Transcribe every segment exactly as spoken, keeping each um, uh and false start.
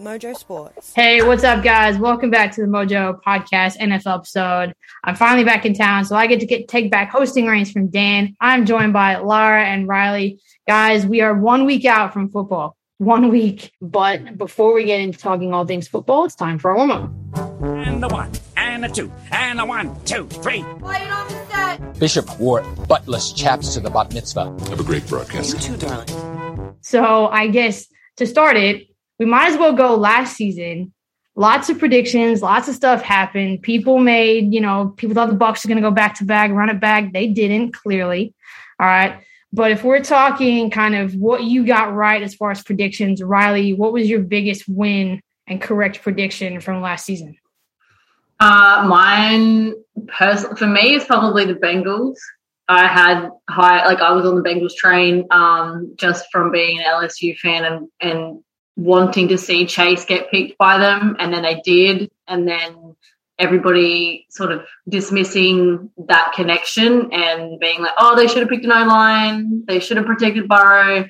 Mojo Sports. Hey, what's up, guys? Welcome back to the Mojo Podcast N F L episode. I'm finally back in town, so I get to get take back hosting reins from Dan. I'm joined by Lara and Riley. Guys, we are one week out from football. One week. But before we get into talking all things football, it's time for a warm-up. And the one, and the two, and the one, two, three. Why you don't do that? Bishop wore buttless chaps to the bat mitzvah. Have a great broadcast. You too, darling. So I guess to start it, we might as well go last season. Lots of predictions. Lots of stuff happened. People made, you know, people thought the Bucs were going to go back-to-back, run it back. They didn't, clearly. All right. But if we're talking kind of what you got right as far as predictions, Riley, what was your biggest win and correct prediction from last season? Uh, mine, pers- for me, is probably the Bengals. I had high, like I was on the Bengals train um, just from being an L S U fan and, and wanting to see Chase get picked by them, and then they did, and then everybody sort of dismissing that connection and being like, oh, they should have picked an O-line, they should have protected Burrow,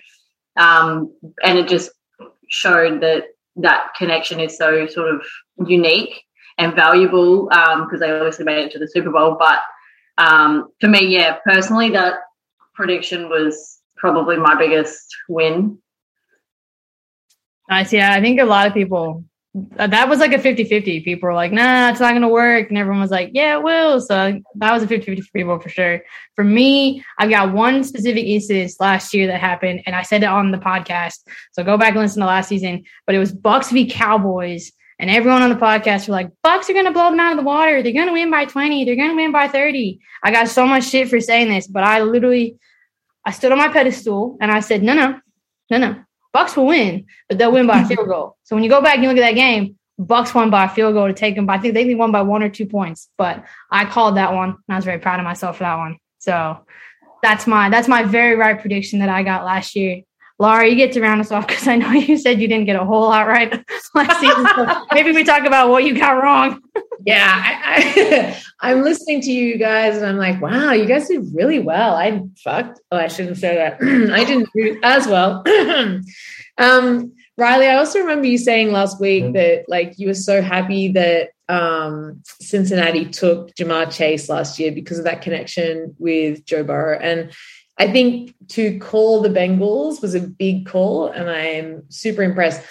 um, and it just showed that that connection is so sort of unique and valuable because um, they obviously made it to the Super Bowl. But um, for me, yeah, personally, that prediction was probably my biggest win. Nice, yeah, I think a lot of people – that was like a fifty-fifty. People were like, nah, it's not going to work. And everyone was like, yeah, it will. So that was a fifty-fifty for people for sure. For me, I've got one specific instance last year that happened, and I said it on the podcast. So go back and listen to last season. But it was Bucs v. Cowboys, and everyone on the podcast were like, Bucs are going to blow them out of the water. They're going to win by twenty. They're going to win by thirty. I got so much shit for saying this, but I literally – I stood on my pedestal, and I said, no, no, no, no. Bucs will win, but they'll win by a field goal. So when you go back and you look at that game, Bucs won by a field goal to take them by, I think they won by one or two points. But I called that one, and I was very proud of myself for that one. So that's my that's my very right prediction that I got last year. Laura, you get to round us off because I know you said you didn't get a whole lot right last season. So maybe we talk about what you got wrong. Yeah, I, I, I'm listening to you guys, and I'm like, wow, you guys did really well. I fucked. Oh, I shouldn't say that. I didn't do as well. um, Riley, I also remember you saying last week that, like, you were so happy that um, Cincinnati took Ja'Marr Chase last year because of that connection with Joe Burrow. And I think to call the Bengals was a big call, and I'm super impressed.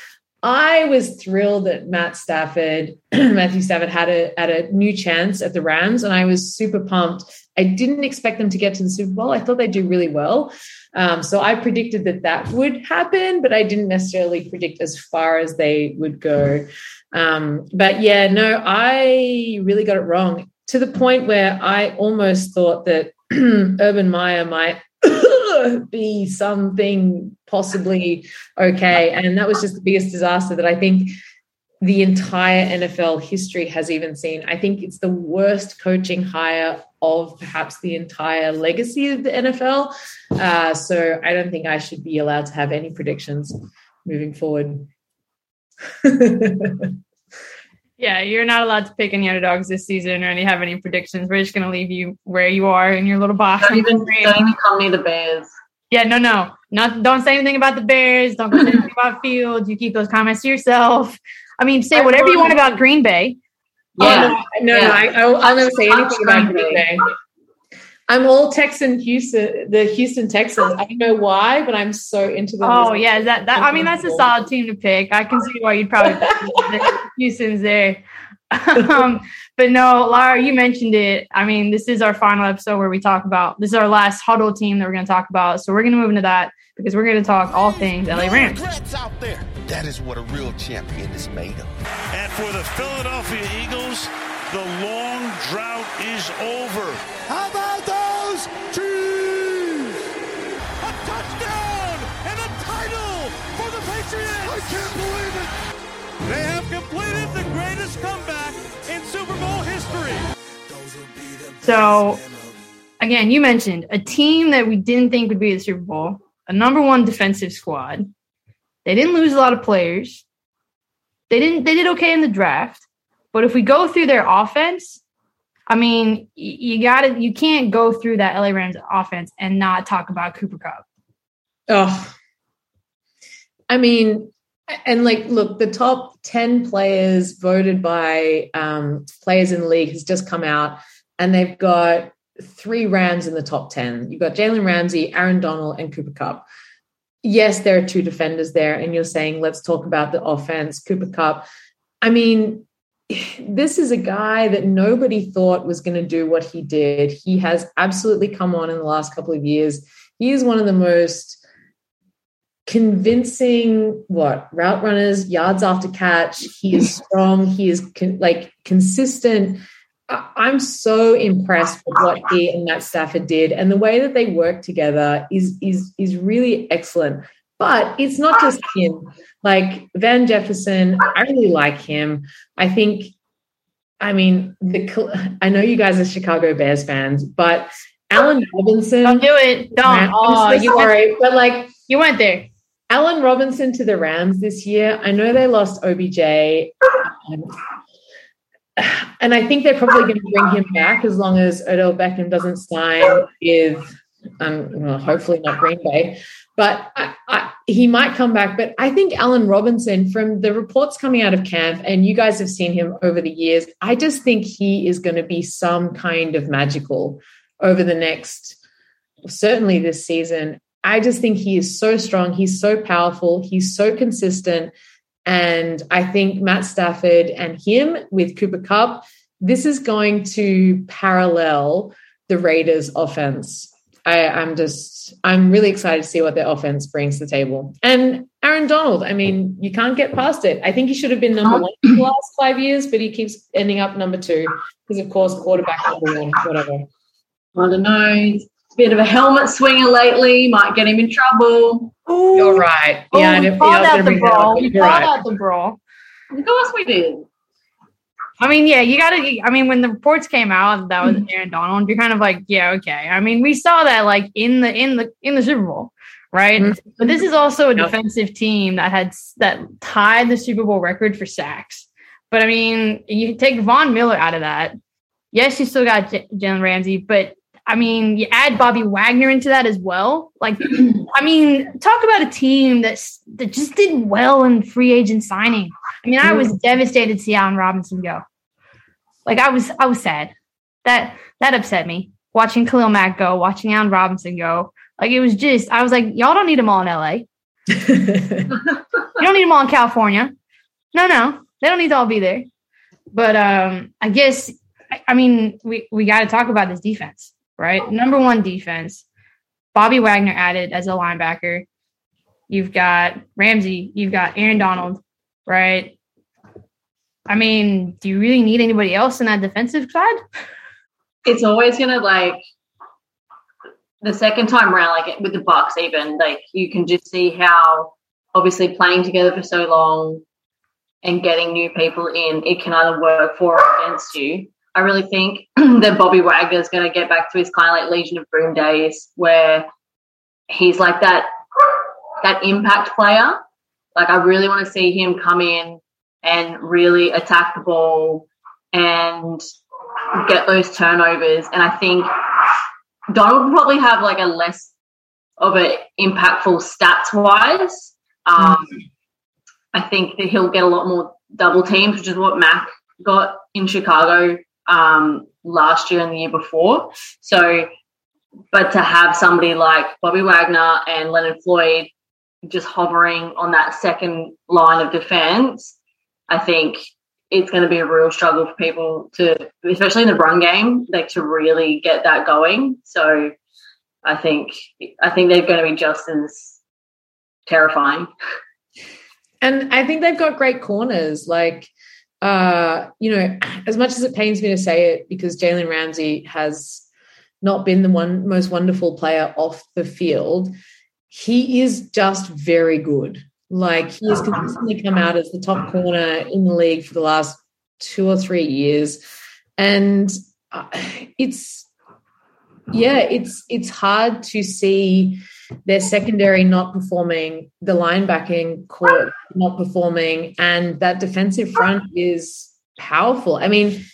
I was thrilled that Matt Stafford, Matthew Stafford had a, had a new chance at the Rams, and I was super pumped. I didn't expect them to get to the Super Bowl. I thought they'd do really well. Um, so I predicted that that would happen, but I didn't necessarily predict as far as they would go. Um, but, yeah, no, I really got it wrong to the point where I almost thought that Urban Meyer might be something possibly okay. And that was just the biggest disaster that I think the entire N F L history has even seen. I think it's the worst coaching hire of perhaps the entire legacy of the N F L. Uh, so I don't think I should be allowed to have any predictions moving forward. Yeah, you're not allowed to pick any underdogs this season or any have any predictions. We're just going to leave you where you are in your little box. Don't even, don't even call me the Bears. Yeah, no, no. Not, don't say anything about the Bears. Don't say anything about Fields. You keep those comments to yourself. I mean, say I whatever you want about Green Bay. Yeah. Oh, no, no, yeah. I, I'll, I'll never say anything about Green Bay. I'm all Texan Houston, the Houston Texans. I don't know why, but I'm so into them. Oh, yeah. Is that, that I mean, that's a solid team to pick. I can see why you'd probably pick Houston's there. Um, but no, Lara, you mentioned it. I mean, this is our final episode where we talk about – this is our last huddle team that we're going to talk about. So we're going to move into that because we're going to talk all things L A Rams. Out there. That is what a real champion is made of. And for the Philadelphia Eagles – the long drought is over. How about those Chiefs? A touchdown and a title for the Patriots. I can't believe it. They have completed the greatest comeback in Super Bowl history. So, again, you mentioned a team that we didn't think would be the Super Bowl. a number one defensive squad. They didn't lose a lot of players. They didn't. They did okay in the draft. But if we go through their offense, I mean, you got to. You can't go through that L A Rams offense and not talk about Cooper Kupp. Oh, I mean, and like, look, the top ten players voted by um, players in the league has just come out, and they've got three Rams in the top ten. You've got Jalen Ramsey, Aaron Donald, and Cooper Kupp. Yes, there are two defenders there, and you're saying, let's talk about the offense, Cooper Kupp. I mean, this is a guy that nobody thought was going to do what he did. He has absolutely come on in the last couple of years. He is one of the most convincing, what, route runners, yards after catch. He is strong. He is con- like consistent. I'm so impressed with what he and Matt Stafford did, and the way that they work together is is is really excellent. But it's not just him. Like Van Jefferson, I really like him. I think, I mean, the I know you guys are Chicago Bears fans, but Allen Robinson. Don't do it. Don't. Rams, oh, so you sorry, went, but like you went there. Allen Robinson to the Rams this year. I know they lost O B J. Um, And I think they're probably going to bring him back as long as Odell Beckham doesn't sign with, um, well, hopefully not Green Bay. But I, I, he might come back. But I think Allen Robinson, from the reports coming out of camp, and you guys have seen him over the years, I just think he is going to be some kind of magical over the next, certainly this season. I just think he is so strong. He's so powerful. He's so consistent. And I think Matt Stafford and him with Cooper Kupp, this is going to parallel the Raiders' offense. I, I'm just, I'm really excited to see what their offense brings to the table. And Aaron Donald, I mean, you can't get past it. I think he should have been number one for the last five years, but he keeps ending up number two because, of course, quarterback number one, whatever. I don't know. Bit of a helmet swinger lately, might get him in trouble. Ooh. You're right. Ooh, yeah, we called out the brawl. We called right. out the brawl. Of course we did. I mean, yeah, you got to – I mean, when the reports came out, that was Aaron Donald, you're kind of like, yeah, okay. I mean, we saw that, like, in the in the, in the Super Bowl, right? Mm-hmm. But this is also a defensive team that had that tied the Super Bowl record for sacks. But, I mean, you take Von Miller out of that. Yes, you still got J- Jalen Ramsey, but – I mean, you add Bobby Wagner into that as well. Like, I mean, talk about a team that, that just did well in free agent signing. I mean, I was devastated to see Allen Robinson go. Like, I was I was sad. That that upset me, watching Khalil Mack go, watching Allen Robinson go. Like, it was just, I was like, y'all don't need them all in L A You don't need them all in California. No, no, they don't need to all be there. But um, I guess, I, I mean, we, we got to talk about this defense. Right? Number one defense. Bobby Wagner added as a linebacker. You've got Ramsey. You've got Aaron Donald, right? I mean, do you really need anybody else in that defensive side? It's always going to, like, the second time around, like with the Bucs even, like you can just see how obviously playing together for so long and getting new people in, it can either work for or against you. I really think that Bobby Wagner is going to get back to his kind of like Legion of Boom days where he's like that that impact player. Like, I really want to see him come in and really attack the ball and get those turnovers. And I think Donald will probably have like a less of an impactful stats-wise. Um, I think that he'll get a lot more double teams, which is what Mac got in Chicago um last year and the year before. So, but to have somebody like Bobby Wagner and Leonard Floyd just hovering on that second line of defense, I think it's going to be a real struggle for people to, especially in the run game, like to really get that going. So I think I think they're going to be just as terrifying. And I think they've got great corners. Like, Uh, you know, as much as it pains me to say it, because Jalen Ramsey has not been the one most wonderful player off the field, he is just very good. Like, he has consistently come out as the top corner in the league for the last two or three years. And it's yeah, it's it's hard to see their secondary not performing, the linebacking court not performing, and that defensive front is powerful. I mean,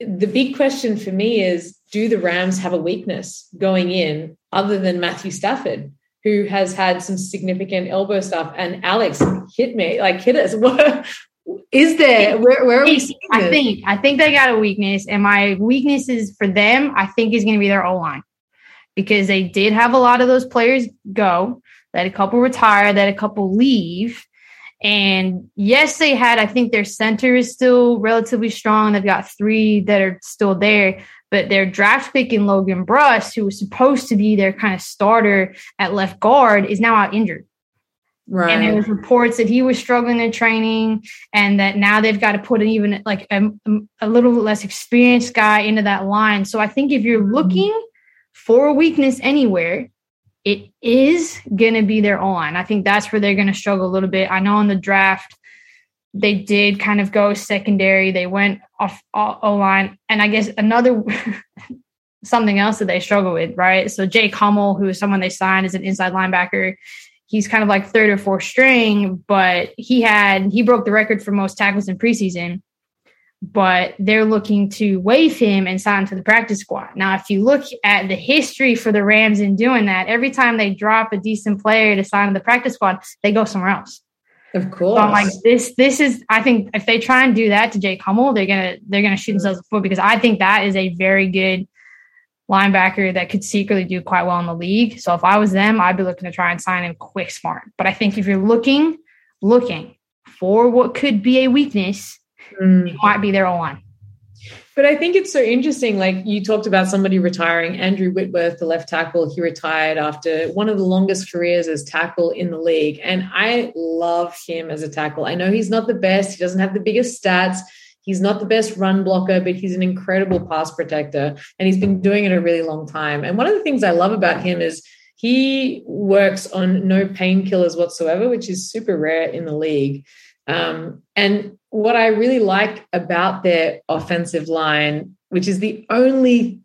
the big question for me is, do the Rams have a weakness going in other than Matthew Stafford, who has had some significant elbow stuff? And Alex, hit me, like hit us. What is there? Where, where are we seeing this? I think, I think they got a weakness, and my weakness is for them, I think, is going to be their O-line, because they did have a lot of those players go, that a couple retire, that a couple leave. And yes, they had, I think their center is still relatively strong. They've got three that are still there, but their draft pick in Logan Bruss, who was supposed to be their kind of starter at left guard, is now out injured. Right. And there was reports that he was struggling in training, and that now they've got to put an even like a, a little less experienced guy into that line. So I think if you're looking for a weakness anywhere, it is going to be their O-line. I think that's where they're going to struggle a little bit. I know in the draft, they did kind of go secondary. They went off O-line. And I guess another – something else that they struggle with, right? So Jake Hummel, who is someone they signed as an inside linebacker, he's kind of like third or fourth string, but he had – he broke the record for most tackles in preseason. But they're looking to waive him and sign him to the practice squad. Now, if you look at the history for the Rams in doing that, every time they drop a decent player to sign to the practice squad, they go somewhere else. Of course. So I'm like, this, this is, I think if they try and do that to Jake Hummel, they're going to, they're going to shoot themselves in the foot, because I think that is a very good linebacker that could secretly do quite well in the league. So if I was them, I'd be looking to try and sign him quick, smart. But I think if you're looking, looking for what could be a weakness, it might be their O-line. But I think it's so interesting. Like you talked about somebody retiring, Andrew Whitworth, the left tackle, he retired after one of the longest careers as tackle in the league. And I love him as a tackle. I know he's not the best. He doesn't have the biggest stats. He's not the best run blocker, but he's an incredible pass protector. And he's been doing it a really long time. And one of the things I love about him is he works on no painkillers whatsoever, which is super rare in the league. Um, and what I really like about their offensive line, which is the only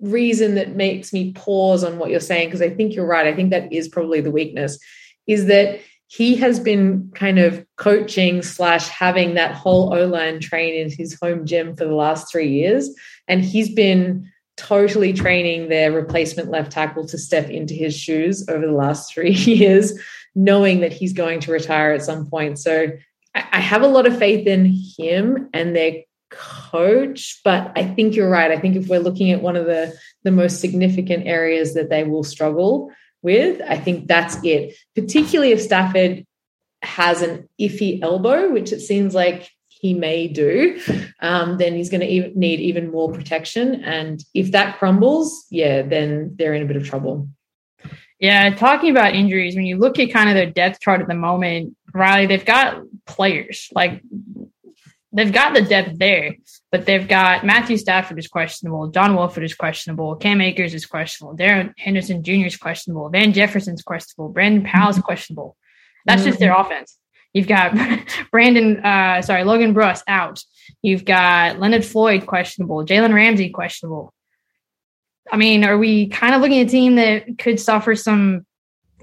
reason that makes me pause on what you're saying, because I think you're right, I think that is probably the weakness, is that he has been kind of coaching slash having that whole O-line train in his home gym for the last three years. And he's been totally training their replacement left tackle to step into his shoes over the last three years, knowing that he's going to retire at some point. So I have a lot of faith in him and their coach, but I think you're right. I think if we're looking at one of the, the most significant areas that they will struggle with, I think that's it, particularly if Stafford has an iffy elbow, which it seems like he may do, um, then he's going to even need even more protection. And if that crumbles, yeah, then they're in a bit of trouble. Yeah, talking about injuries, when you look at kind of their depth chart at the moment, Riley, they've got players. Like, they've got the depth there, but they've got Matthew Stafford is questionable, John Wolford is questionable, Cam Akers is questionable, Darren Henderson Junior is questionable, Van Jefferson's questionable, Brandon Powell is questionable. That's mm-hmm. just their offense. You've got Brandon, uh, sorry, Logan Bruss out. You've got Leonard Floyd questionable, Jalen Ramsey questionable. I mean, are we kind of looking at a team that could suffer some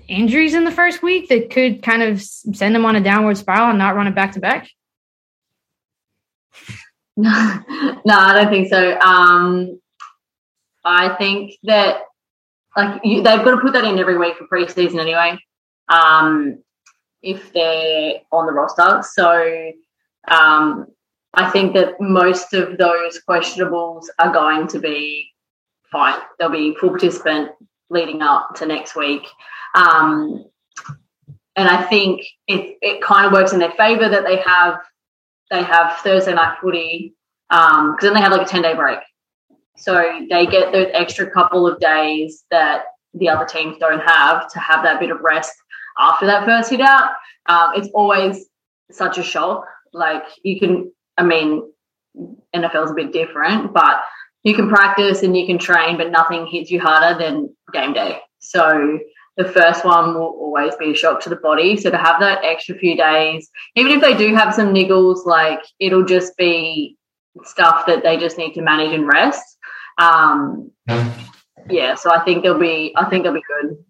injuries in the first week that could kind of send them on a downward spiral and not run it back to back? No, no, I don't think so. Um, I think that like you, they've got to put that in every week for preseason anyway, um, if they're on the roster. So um, I think that most of those questionables are going to be fine. They'll be full participant leading up to next week. Um, and I think it, it kind of works in their favour that they have they have Thursday night footy, because um, then they have like a ten-day break. So they get those extra couple of days that the other teams don't have to have that bit of rest after that first hit out. Um, it's always such a shock. Like you can, I mean, N F L's a bit different, but you can practice and you can train, but nothing hits you harder than game day. So the first one will always be a shock to the body. So to have that extra few days, even if they do have some niggles, like it'll just be stuff that they just need to manage and rest. Um, yeah, so I think they'll be I think they'll be good.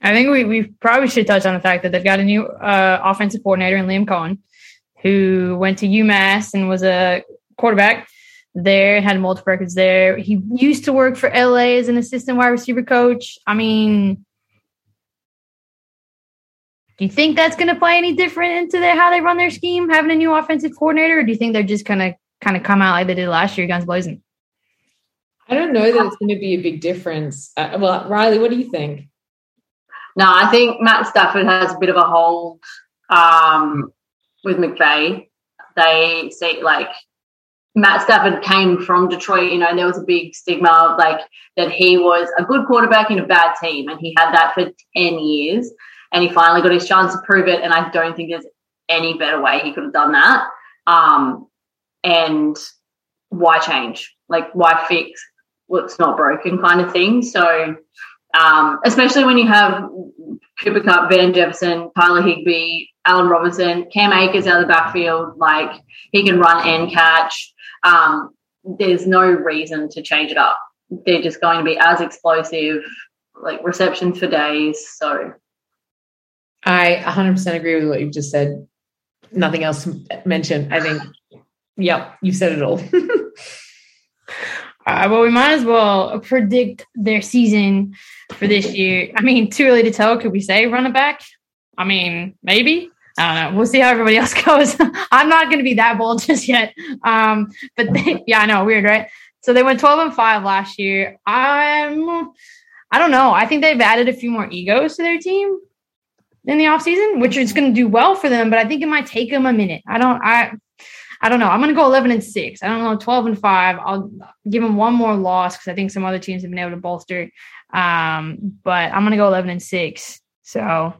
I think we we probably should touch on the fact that they've got a new uh, offensive coordinator in Liam Cohen, who went to UMass and was a quarterback there, had multiple records there. He used to work for L A as an assistant wide receiver coach. I mean, do you think that's going to play any different into their, how they run their scheme, having a new offensive coordinator, or do you think they're just going to kind of come out like they did last year, guns blazing? I don't know that it's going to be a big difference. Uh, well, Riley, what do you think? No, I think Matt Stafford has a bit of a hold um, with McVay. They see, like, Matt Stafford came from Detroit, you know, and there was a big stigma of, like, that he was a good quarterback in a bad team, and he had that for ten years, and he finally got his chance to prove it, and I don't think there's any better way he could have done that. Um, and why change? Like, why fix what's not broken kind of thing? So... Um, especially when you have Cooper Kupp, Van Jefferson, Tyler Higbee, Allen Robinson, Cam Akers out of the backfield, like he can run and catch. Um, there's no reason to change it up. They're just going to be as explosive, like receptions for days. So I one hundred percent agree with what you've just said. Nothing else mentioned. I think, yep, you've said it all. Uh, well, we might as well predict their season for this year. I mean, too early to tell. Could we say run it back? I mean, maybe. I don't know. We'll see how everybody else goes. I'm not going to be that bold just yet. Um, but they, yeah, I know. Weird, right? So they went twelve and five last year. I'm, I don't know. I think they've added a few more egos to their team in the offseason, which is going to do well for them. But I think it might take them a minute. I don't. I. I don't know. I'm going to go eleven and six. I don't know. twelve and five. I'll give them one more loss because I think some other teams have been able to bolster. Um, but I'm going to go eleven and six. So,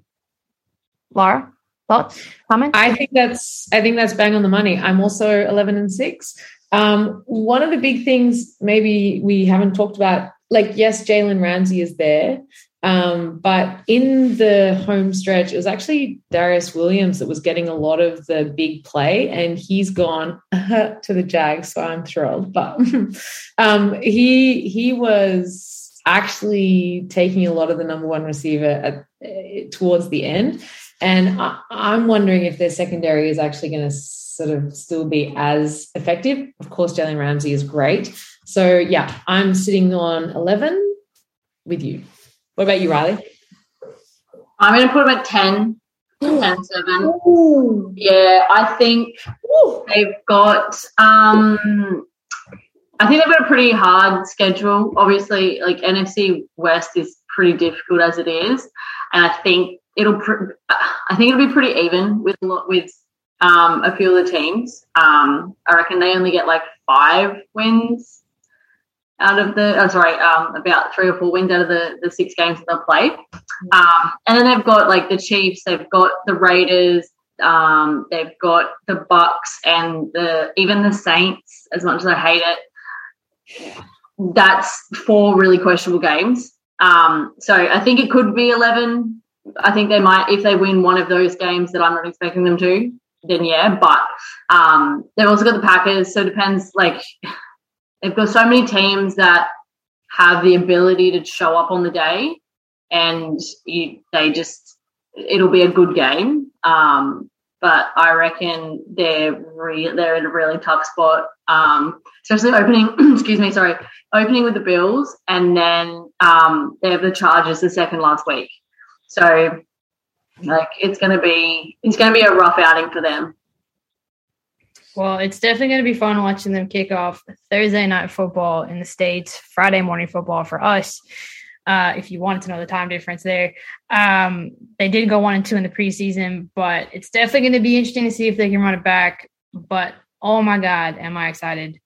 Laura, thoughts, comments? I think that's I think that's bang on the money. I'm also eleven and six. Um, one of the big things maybe we haven't talked about, like, yes, Jalen Ramsey is there. Um, but in the home stretch, it was actually Darius Williams that was getting a lot of the big play, and he's gone uh, to the Jags, so I'm thrilled. But um, he he was actually taking a lot of the number one receiver at, uh, towards the end, and I, I'm wondering if their secondary is actually going to sort of still be as effective. Of course, Jalen Ramsey is great. So, yeah, I'm sitting on eleven with you. What about you, Riley? I'm going to put them at ten, ten seven. Ooh. Yeah, I think Ooh. they've got um, – I think they've got a pretty hard schedule. Obviously, like, N F C West is pretty difficult as it is, and I think it'll pr- I think it'll be pretty even with with um, a few of the teams. Um, I reckon they only get, like, five wins. Out of the, oh, sorry, um, about three or four wins out of the, the six games that they'll play. Um, and then they've got, like, the Chiefs, they've got the Raiders, um, they've got the Bucks and the even the Saints, as much as I hate it. That's four really questionable games. Um, so I think it could be eleven. I think they might, if they win one of those games that I'm not expecting them to, then yeah. But um, they've also got the Packers, so it depends, like... They've got so many teams that have the ability to show up on the day, and you, they just it'll be a good game. Um, but I reckon they're re, they're in a really tough spot, um, especially opening. excuse me, sorry, opening with the Bills, and then um, they have the Chargers the second last week. So, like, it's gonna be it's gonna be a rough outing for them. Well, it's definitely going to be fun watching them kick off Thursday night football in the States, Friday morning football for us, uh, if you wanted to know the time difference there. Um, they did go one and two in the preseason, but it's definitely going to be interesting to see if they can run it back. But, oh, my God, am I excited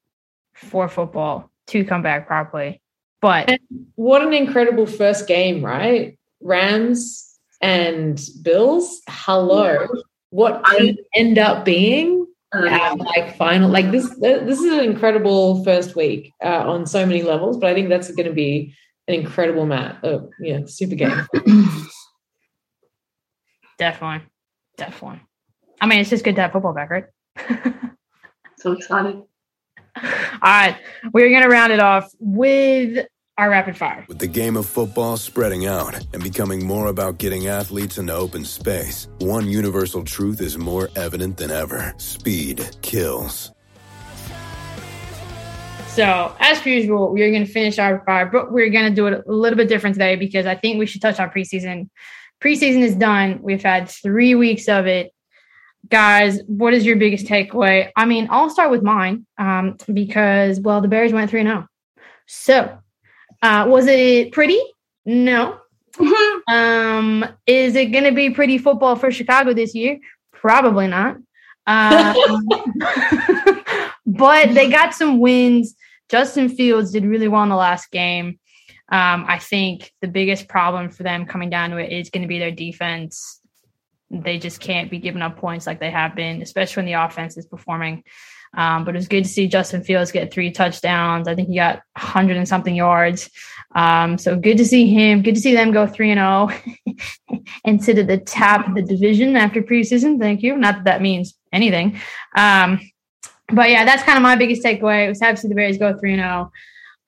for football to come back properly. But and what an incredible first game, right? Rams and Bills, hello. What could end up being? Um, like final, like this. This is an incredible first week uh, on so many levels, but I think that's going to be an incredible match. Oh, yeah, super game. Definitely, definitely. I mean, it's just good to have football back, right? So excited! All right, we're going to round it off with our rapid fire. With the game of football spreading out and becoming more about getting athletes into open space, one universal truth is more evident than ever. Speed kills. So, as per usual, we are going to finish our fire, but we're going to do it a little bit different today because I think we should touch on preseason. Preseason is done. We've had three weeks of it. Guys, what is your biggest takeaway? I mean, I'll start with mine um, because, well, the Bears went three and oh. So, uh, was it pretty? No. um, is it going to be pretty football for Chicago this year? Probably not. Um, but they got some wins. Justin Fields did really well in the last game. Um, I think the biggest problem for them coming down to it is going to be their defense. They just can't be giving up points like they have been, especially when the offense is performing. Um, but it was good to see Justin Fields get three touchdowns. I think he got one hundred and something yards. Um, so good to see him. Good to see them go three and oh and sit at the top of the division after preseason. Thank you. Not that that means anything. Um, but, yeah, that's kind of my biggest takeaway. It was happy to see the Bears go three and oh.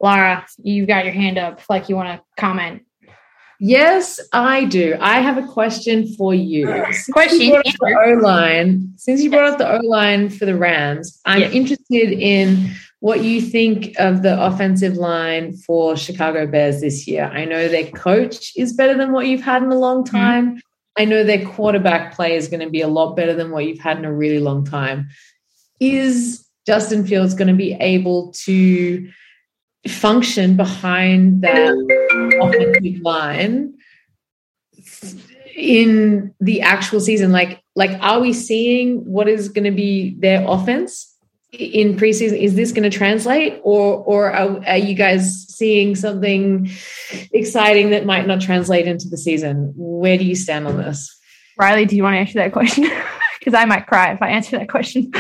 Lara, you've got your hand up like you want to comment. Yes, I do. I have a question for you. Since question. You brought up the O-line, since you brought up the O-line for the Rams, I'm yes. interested in what you think of the offensive line for Chicago Bears this year. I know their coach is better than what you've had in a long time. Mm-hmm. I know their quarterback play is going to be a lot better than what you've had in a really long time. Is Justin Fields going to be able to function behind that offensive line in the actual season? Like, like, are we seeing what is going to be their offense in preseason? Is this going to translate, or or are, are you guys seeing something exciting that might not translate into the season? Where do you stand on this? Riley, do you want to answer that question? Because I might cry if I answer that question.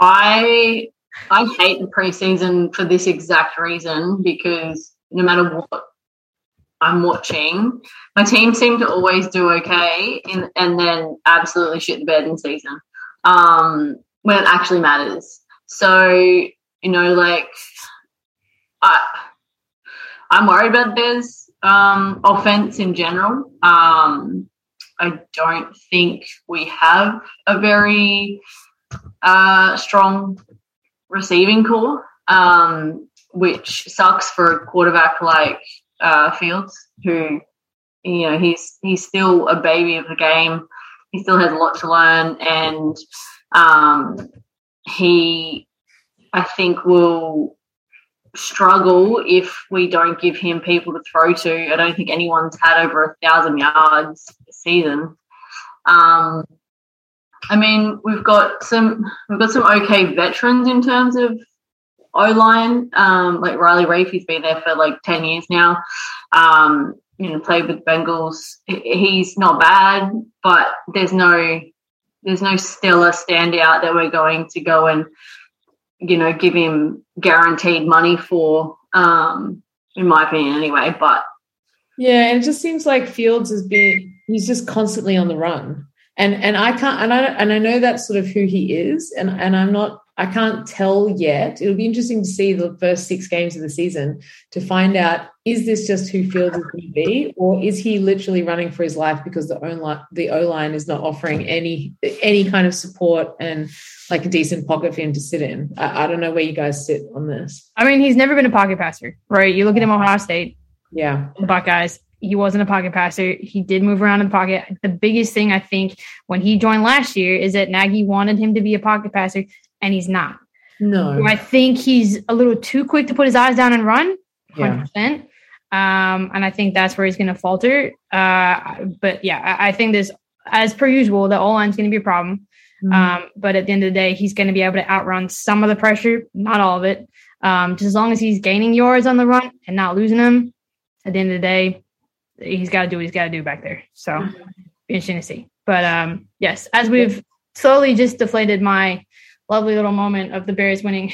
I... I hate the preseason for this exact reason, because no matter what I'm watching, my team seem to always do okay and, and then absolutely shit the bed in season um, when it actually matters. So, you know, like I, I'm worried about the Bears um, offense in general. Um, I don't think we have a very uh, strong receiving core, um, which sucks for a quarterback like uh, Fields, who, you know, he's he's still a baby of the game. He still has a lot to learn, and um, he, I think, will struggle if we don't give him people to throw to. I don't think anyone's had over a thousand yards this season. Um, I mean, we've got some we've got some okay veterans in terms of O-line. Um, like Riley Reiff, he's been there for like ten years now. Um, you know, played with Bengals. He's not bad, but there's no there's no stellar standout that we're going to go and, you know, give him guaranteed money for. Um, in my opinion, anyway. But yeah, and it just seems like Fields has been he's just constantly on the run. And and I can't and I and I know that's sort of who he is, and, and I'm not I can't tell yet. It'll be interesting to see the first six games of the season to find out, is this just who Fields is going to be, or is he literally running for his life because the O-line the O-line is not offering any any kind of support and like a decent pocket for him to sit in? I, I don't know where you guys sit on this. I mean, he's never been a pocket passer, right? You look at him at Ohio State, yeah, the Buckeyes. He wasn't a pocket passer. He did move around in the pocket. The biggest thing I think when he joined last year is that Nagy wanted him to be a pocket passer, and he's not. No. So I think he's a little too quick to put his eyes down and run, one hundred percent. Yeah. Um, and I think that's where he's going to falter. Uh, but, yeah, I, I think this, as per usual, the O-line is going to be a problem. Mm-hmm. Um, but at the end of the day, he's going to be able to outrun some of the pressure, not all of it. Um, just as long as he's gaining yards on the run and not losing them, at the end of the day, he's got to do what he's got to do back there. So be interesting to see. But, um, yes, as we've slowly just deflated my lovely little moment of the Bears winning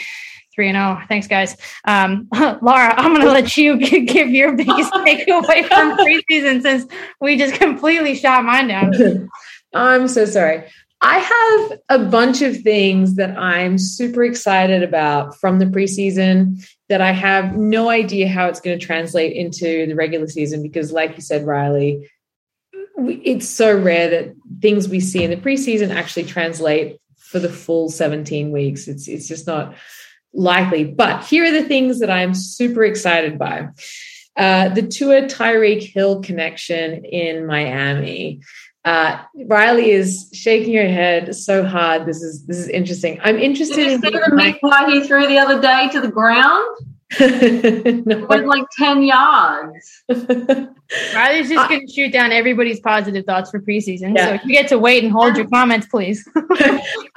three and oh. Thanks, guys. Um, Lara, I'm going to let you give your biggest takeaway from preseason since we just completely shot mine down. I'm so sorry. I have a bunch of things that I'm super excited about from the preseason that I have no idea how it's going to translate into the regular season, because like you said, Riley, it's so rare that things we see in the preseason actually translate for the full seventeen weeks. It's, it's just not likely. But here are the things that I'm super excited by. Uh, the Tua Tyreek Hill connection in Miami. Uh, Riley is shaking her head so hard. This is this is interesting. I'm interested. Did you see the meat pie he threw the other day to the ground? No. It went like ten yards. Riley's just uh, going to shoot down everybody's positive thoughts for preseason. Yeah. So if you get to wait and hold your comments, please.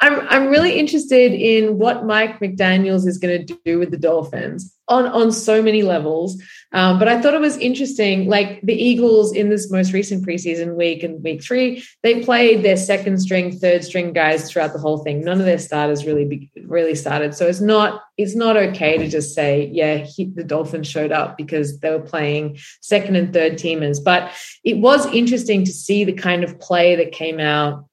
I'm I'm really interested in what Mike McDaniels is going to do with the Dolphins on, on so many levels. Um, but I thought it was interesting, like the Eagles in this most recent preseason week and week three, they played their second string, third string guys throughout the whole thing. None of their starters really, really started. So it's not, it's not okay to just say, yeah, he, the Dolphins showed up because they were playing second and third teamers. But it was interesting to see the kind of play that came out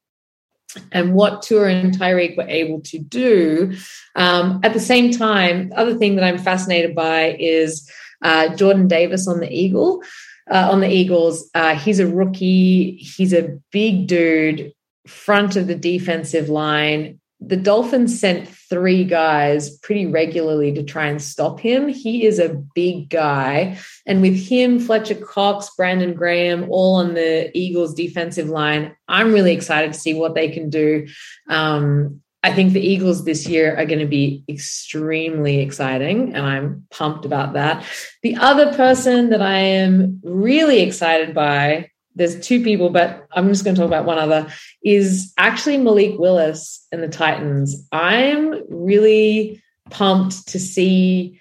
and what Tua and Tyreek were able to do. Um, at the same time, the other thing that I'm fascinated by is uh, Jordan Davis on the Eagle, uh, on the Eagles. Uh, he's a rookie. He's a big dude, front of the defensive line. The Dolphins sent three guys pretty regularly to try and stop him. He is a big guy. And with him, Fletcher Cox, Brandon Graham, all on the Eagles defensive line, I'm really excited to see what they can do. Um, I think the Eagles this year are going to be extremely exciting, and I'm pumped about that. The other person that I am really excited by, there's two people, but I'm just going to talk about one other, is actually Malik Willis and the Titans. I'm really pumped to see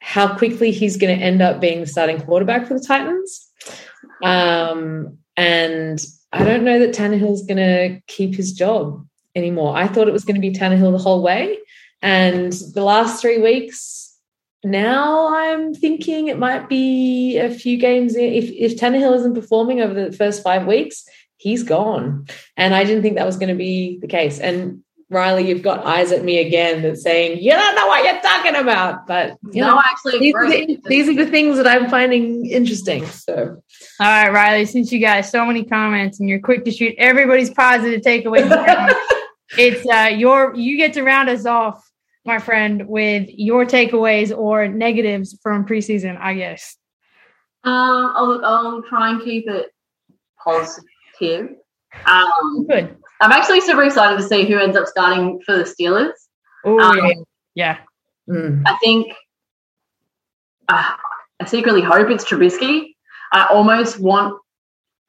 how quickly he's going to end up being the starting quarterback for the Titans. Um, and I don't know that Tannehill's going to keep his job anymore. I thought it was going to be Tannehill the whole way. And the last three weeks, now I'm thinking it might be a few games in. If, if Tannehill isn't performing over the first five weeks, he's gone. And I didn't think that was going to be the case. And, Riley, you've got eyes at me again that's saying, you don't know what you're talking about. But, you no, know, actually, these, the, these are the things that I'm finding interesting. So, all right, Riley, since you got so many comments and you're quick to shoot everybody's positive takeaways, it's uh, your you get to round us off, my friend, with your takeaways or negatives from preseason, I guess. Um, I'll, I'll try and keep it positive. Um, Good. I'm actually super excited to see who ends up starting for the Steelers. Oh, um, yeah. Mm. I think uh, I secretly hope it's Trubisky. I almost want –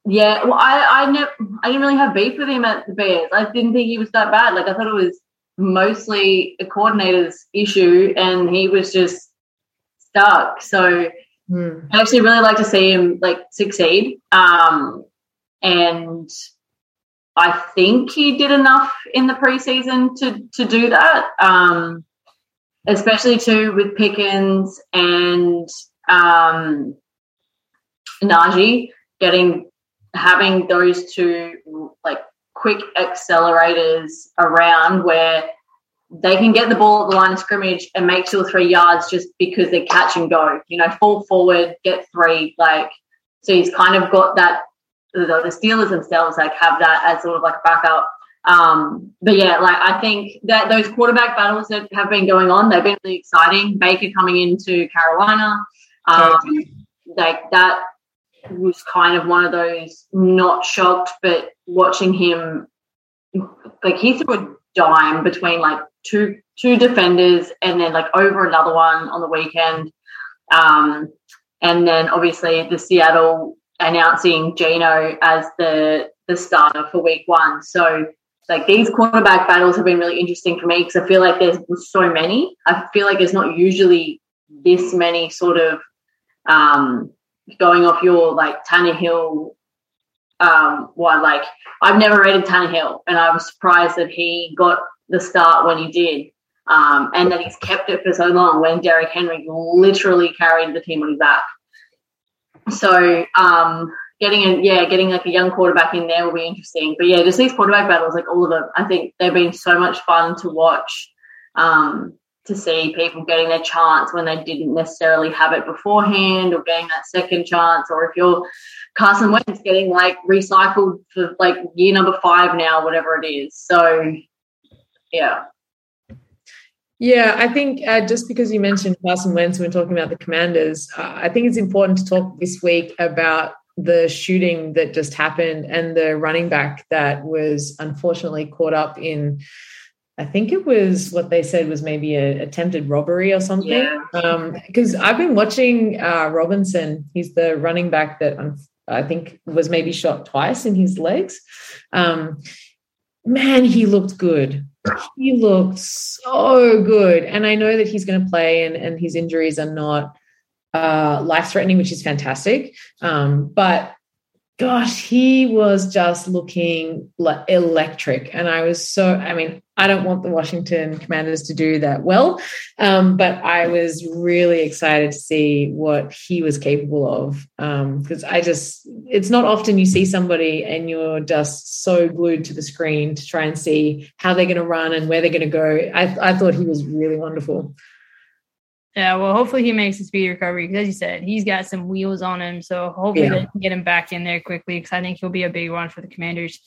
yeah, well, I, I, ne- I didn't really have beef with him at the Bears. I didn't think he was that bad. Like, I thought it was – mostly a coordinator's issue, and he was just stuck. So mm. I actually really like to see him like succeed. Um, and I think he did enough in the preseason to to do that. Um, especially too with Pickens and um, Najee getting having those two like quick accelerators around where they can get the ball at the line of scrimmage and make two or three yards just because they catch and go, you know, fall forward, get three. Like, so he's kind of got that, the, the Steelers themselves, like, have that as sort of like a backup. Um, but yeah, like, I think that those quarterback battles that have been going on, they've been really exciting. Baker coming into Carolina, um, like that was kind of one of those not shocked, but watching him, like, he threw a dime between like two two defenders and then like over another one on the weekend. Um, and then obviously the Seattle announcing Geno as the, the starter for week one. So like these quarterback battles have been really interesting for me because I feel like there's so many. I feel like there's not usually this many sort of um, going off your like Tannehill um one. Like, I've never rated Tannehill, and I was surprised that he got the start when he did, um, and that he's kept it for so long when Derrick Henry literally carried the team on his back. So um, getting a yeah, getting like a young quarterback in there will be interesting. But yeah, just these quarterback battles, like all of them, I think they've been so much fun to watch. Um, to see people getting their chance when they didn't necessarily have it beforehand, or getting that second chance, or if you're Carson Wentz getting like recycled for like year number five now, whatever it is. So, yeah. Yeah, I think uh, just because you mentioned Carson Wentz when talking about the Commanders, uh, I think it's important to talk this week about the shooting that just happened and the running back that was unfortunately caught up in, I think it was what they said was maybe an attempted robbery or something. Yeah. Um, because I've been watching uh, Robinson. He's the running back that um, I think was maybe shot twice in his legs. Um, man, he looked good. He looked so good. And I know that he's going to play and, and his injuries are not uh, life-threatening, which is fantastic. Um, but gosh, he was just looking electric. And I was so, I mean, I don't want the Washington Commanders to do that well, um, but I was really excited to see what he was capable of, because um, I just, it's not often you see somebody and you're just so glued to the screen to try and see how they're going to run and where they're going to go. I, I thought he was really wonderful. Yeah, well, hopefully he makes a speedy recovery because, as you said, he's got some wheels on him. So hopefully yeah. they can get him back in there quickly, because I think he'll be a big one for the Commanders.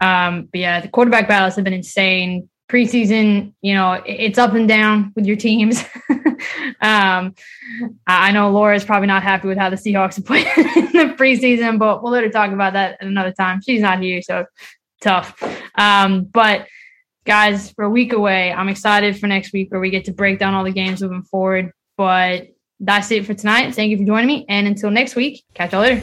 Um, but, yeah, the quarterback battles have been insane. Preseason, you know, it's up and down with your teams. um, I know Laura's probably not happy with how the Seahawks have played in the preseason, but we'll let her talk about that another time. She's not here, so tough. Um, but – guys, we're a week away. I'm excited for next week where we get to break down all the games moving forward. But that's it for tonight. Thank you for joining me. And until next week, catch y'all later.